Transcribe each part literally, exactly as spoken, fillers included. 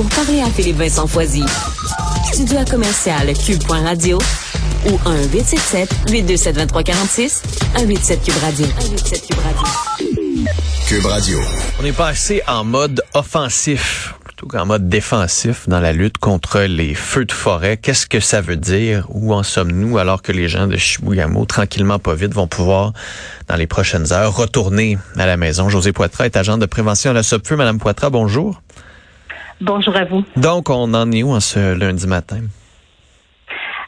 pour parler à Philippe Vincent Foisy. Studio à commercial cube point radio ou un huit sept sept, huit deux sept, deux trois quatre six, un huit sept Cube Radio. un huit sept Cube Radio. Cube Radio. On est passé en mode offensif plutôt qu'en mode défensif dans la lutte contre les feux de forêt. Qu'est-ce que ça veut dire? Où en sommes-nous alors que les gens de Chibougamau, tranquillement pas vite, vont pouvoir, dans les prochaines heures, retourner à la maison? Josée Poitras est agente de prévention à la SOPFEU. Madame Poitras, bonjour. Bonjour à vous. Donc, on en est où en ce lundi matin?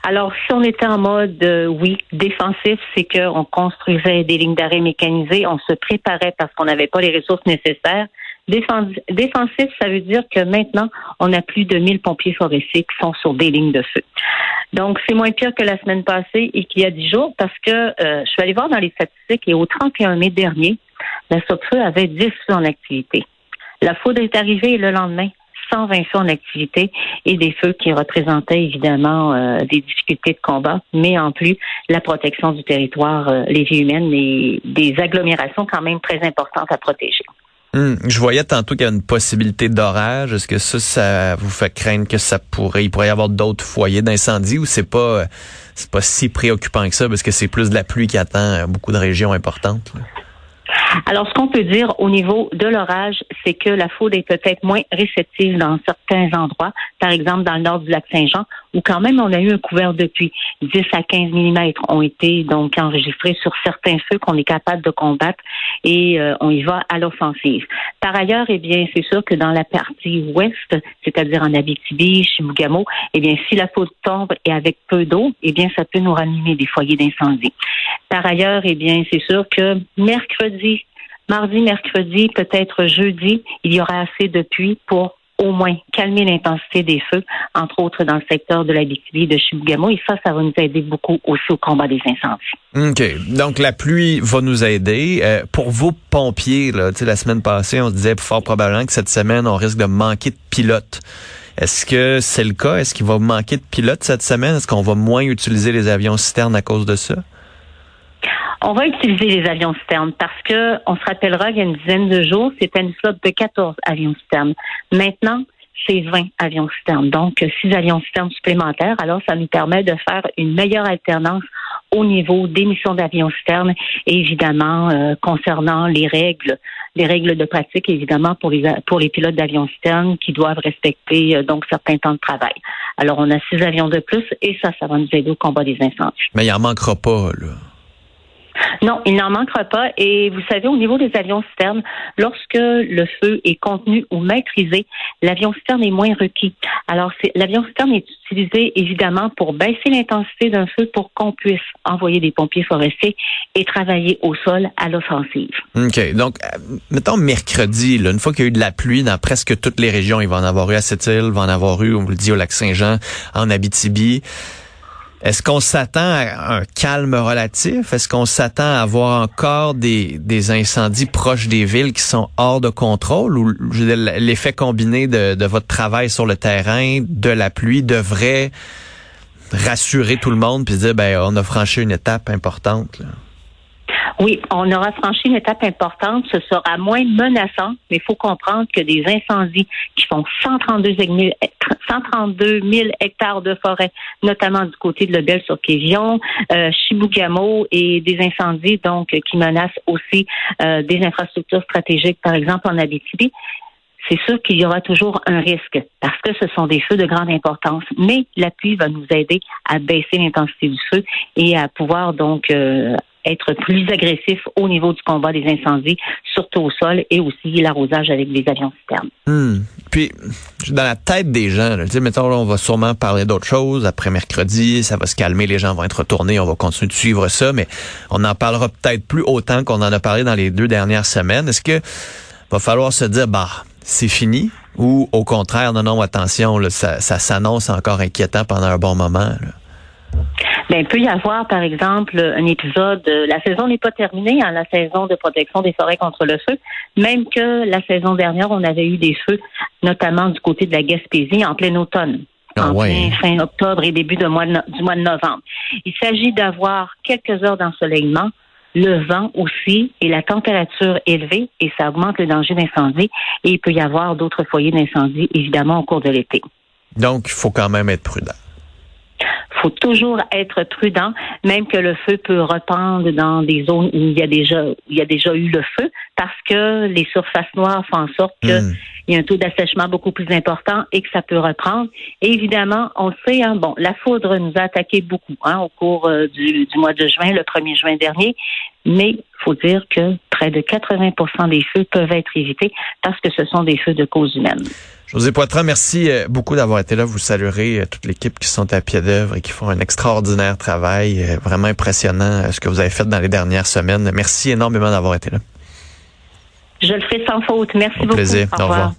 Alors, si on était en mode, euh, oui, défensif, c'est qu'on construisait des lignes d'arrêt mécanisées, on se préparait parce qu'on n'avait pas les ressources nécessaires. Défendu, défensif, ça veut dire que maintenant, on a plus de mille pompiers forestiers qui sont sur des lignes de feu. Donc, c'est moins pire que la semaine passée et qu'il y a dix jours parce que euh, je suis allée voir dans les statistiques et au trente et un mai dernier, la SOPFEU avait dix feux en activité. La foudre est arrivée le lendemain. cent vingt feux en activité et des feux qui représentaient évidemment euh, des difficultés de combat, mais en plus la protection du territoire, euh, les vies humaines et des agglomérations quand même très importantes à protéger. Mmh, je voyais tantôt qu'il y avait une possibilité d'orage. Est-ce que ça, ça vous fait craindre que ça pourrait, il pourrait y avoir d'autres foyers d'incendie ou c'est pas, c'est pas si préoccupant que ça parce que c'est plus de la pluie qui attend beaucoup de régions importantes là? Alors, ce qu'on peut dire au niveau de l'orage, c'est que la foudre est peut-être moins réceptive dans certains endroits, par exemple dans le nord du Lac Saint-Jean, où quand même on a eu un couvert de pluie. dix à quinze millimètres ont été donc enregistrés sur certains feux qu'on est capable de combattre et euh, on y va à l'offensive. Par ailleurs, eh bien, c'est sûr que dans la partie ouest, c'est-à-dire en Abitibi, Chibougamau, eh bien, si la foudre tombe et avec peu d'eau, eh bien, ça peut nous ranimer des foyers d'incendie. Par ailleurs, eh bien, c'est sûr que mercredi, mardi, mercredi, peut-être jeudi, il y aura assez de pluie pour au moins calmer l'intensité des feux, entre autres dans le secteur de l'Abitibi, de Chibougamau. Et ça, ça va nous aider beaucoup aussi au combat des incendies. OK. Donc, la pluie va nous aider. Euh, pour vos pompiers, là, tu sais, la semaine passée, on se disait fort probablement que cette semaine, on risque de manquer de pilotes. Est-ce que c'est le cas? Est-ce qu'il va manquer de pilotes cette semaine? Est-ce qu'on va moins utiliser les avions citernes à cause de ça? On va utiliser les avions citernes parce que on se rappellera qu'il y a une dizaine de jours, c'était une flotte de quatorze avions citernes. Maintenant, c'est vingt avions citernes, donc six avions citernes supplémentaires. Alors, ça nous permet de faire une meilleure alternance au niveau des missions d'avions citernes et évidemment euh, concernant les règles, les règles de pratique évidemment pour les pour les pilotes d'avions citernes qui doivent respecter euh, donc certains temps de travail. Alors, on a six avions de plus et ça, ça va nous aider au combat des incendies. Mais il en manquera pas là. Non, il n'en manquera pas. Et vous savez, au niveau des avions citernes, lorsque le feu est contenu ou maîtrisé, l'avion citerne est moins requis. Alors, c'est, l'avion citerne est utilisé évidemment pour baisser l'intensité d'un feu pour qu'on puisse envoyer des pompiers forestiers et travailler au sol à l'offensive. OK. Donc, mettons mercredi, là, une fois qu'il y a eu de la pluie dans presque toutes les régions, il va en avoir eu à Sept-Îles, il va en avoir eu, on vous le dit, au Lac Saint-Jean, en Abitibi. Est-ce qu'on s'attend à un calme relatif? Est-ce qu'on s'attend à avoir encore des, des incendies proches des villes qui sont hors de contrôle? Ou je veux dire, l'effet combiné de, de votre travail sur le terrain, de la pluie, devrait rassurer tout le monde puis dire, ben, on a franchi une étape importante, là? Oui, on aura franchi une étape importante. Ce sera moins menaçant, mais il faut comprendre que des incendies qui font cent trente-deux mille hectares de forêt, notamment du côté de Lebel-sur-Quévillon, euh, Chibougamau et des incendies donc qui menacent aussi euh, des infrastructures stratégiques, par exemple en Abitibi, c'est sûr qu'il y aura toujours un risque parce que ce sont des feux de grande importance. Mais la pluie va nous aider à baisser l'intensité du feu et à pouvoir donc euh, être plus agressif au niveau du combat des incendies, surtout au sol et aussi l'arrosage avec des avions citernes. Mmh. Puis, dans la tête des gens, là, mettons, là, on va sûrement parler d'autres choses. Après mercredi, ça va se calmer, les gens vont être retournés, on va continuer de suivre ça, mais on n'en parlera peut-être plus autant qu'on en a parlé dans les deux dernières semaines. Est-ce que va falloir se dire, bah, c'est fini? Ou au contraire, non, non, attention, là, ça, ça s'annonce encore inquiétant pendant un bon moment, là? Bien, il peut y avoir, par exemple, un épisode, la saison n'est pas terminée, hein, la saison de protection des forêts contre le feu, même que la saison dernière, on avait eu des feux, notamment du côté de la Gaspésie, en plein automne, ah, en ouais. plein, fin octobre et début de mois de no- du mois de novembre. Il s'agit d'avoir quelques heures d'ensoleillement, le vent aussi et la température élevée, et ça augmente le danger d'incendie, et il peut y avoir d'autres foyers d'incendie, évidemment, au cours de l'été. Donc, il faut quand même être prudent. Faut toujours être prudent, même que le feu peut rependre dans des zones où il y a déjà, il y a déjà eu le feu, parce que les surfaces noires font en sorte que mmh. il y a un taux d'assèchement beaucoup plus important et que ça peut reprendre. Et évidemment, on le sait, hein, bon, la foudre nous a attaqué beaucoup hein, au cours euh, du, du mois de juin, le premier juin dernier, mais il faut dire que près de quatre-vingts pour cent des feux peuvent être évités parce que ce sont des feux de cause humaine. Josée Poitras, merci beaucoup d'avoir été là. Vous saluerez toute l'équipe qui sont à pied d'œuvre et qui font un extraordinaire travail. Vraiment impressionnant ce que vous avez fait dans les dernières semaines. Merci énormément d'avoir été là. Je le fais sans faute. Merci Au beaucoup. Plaisir. Au revoir. Au revoir.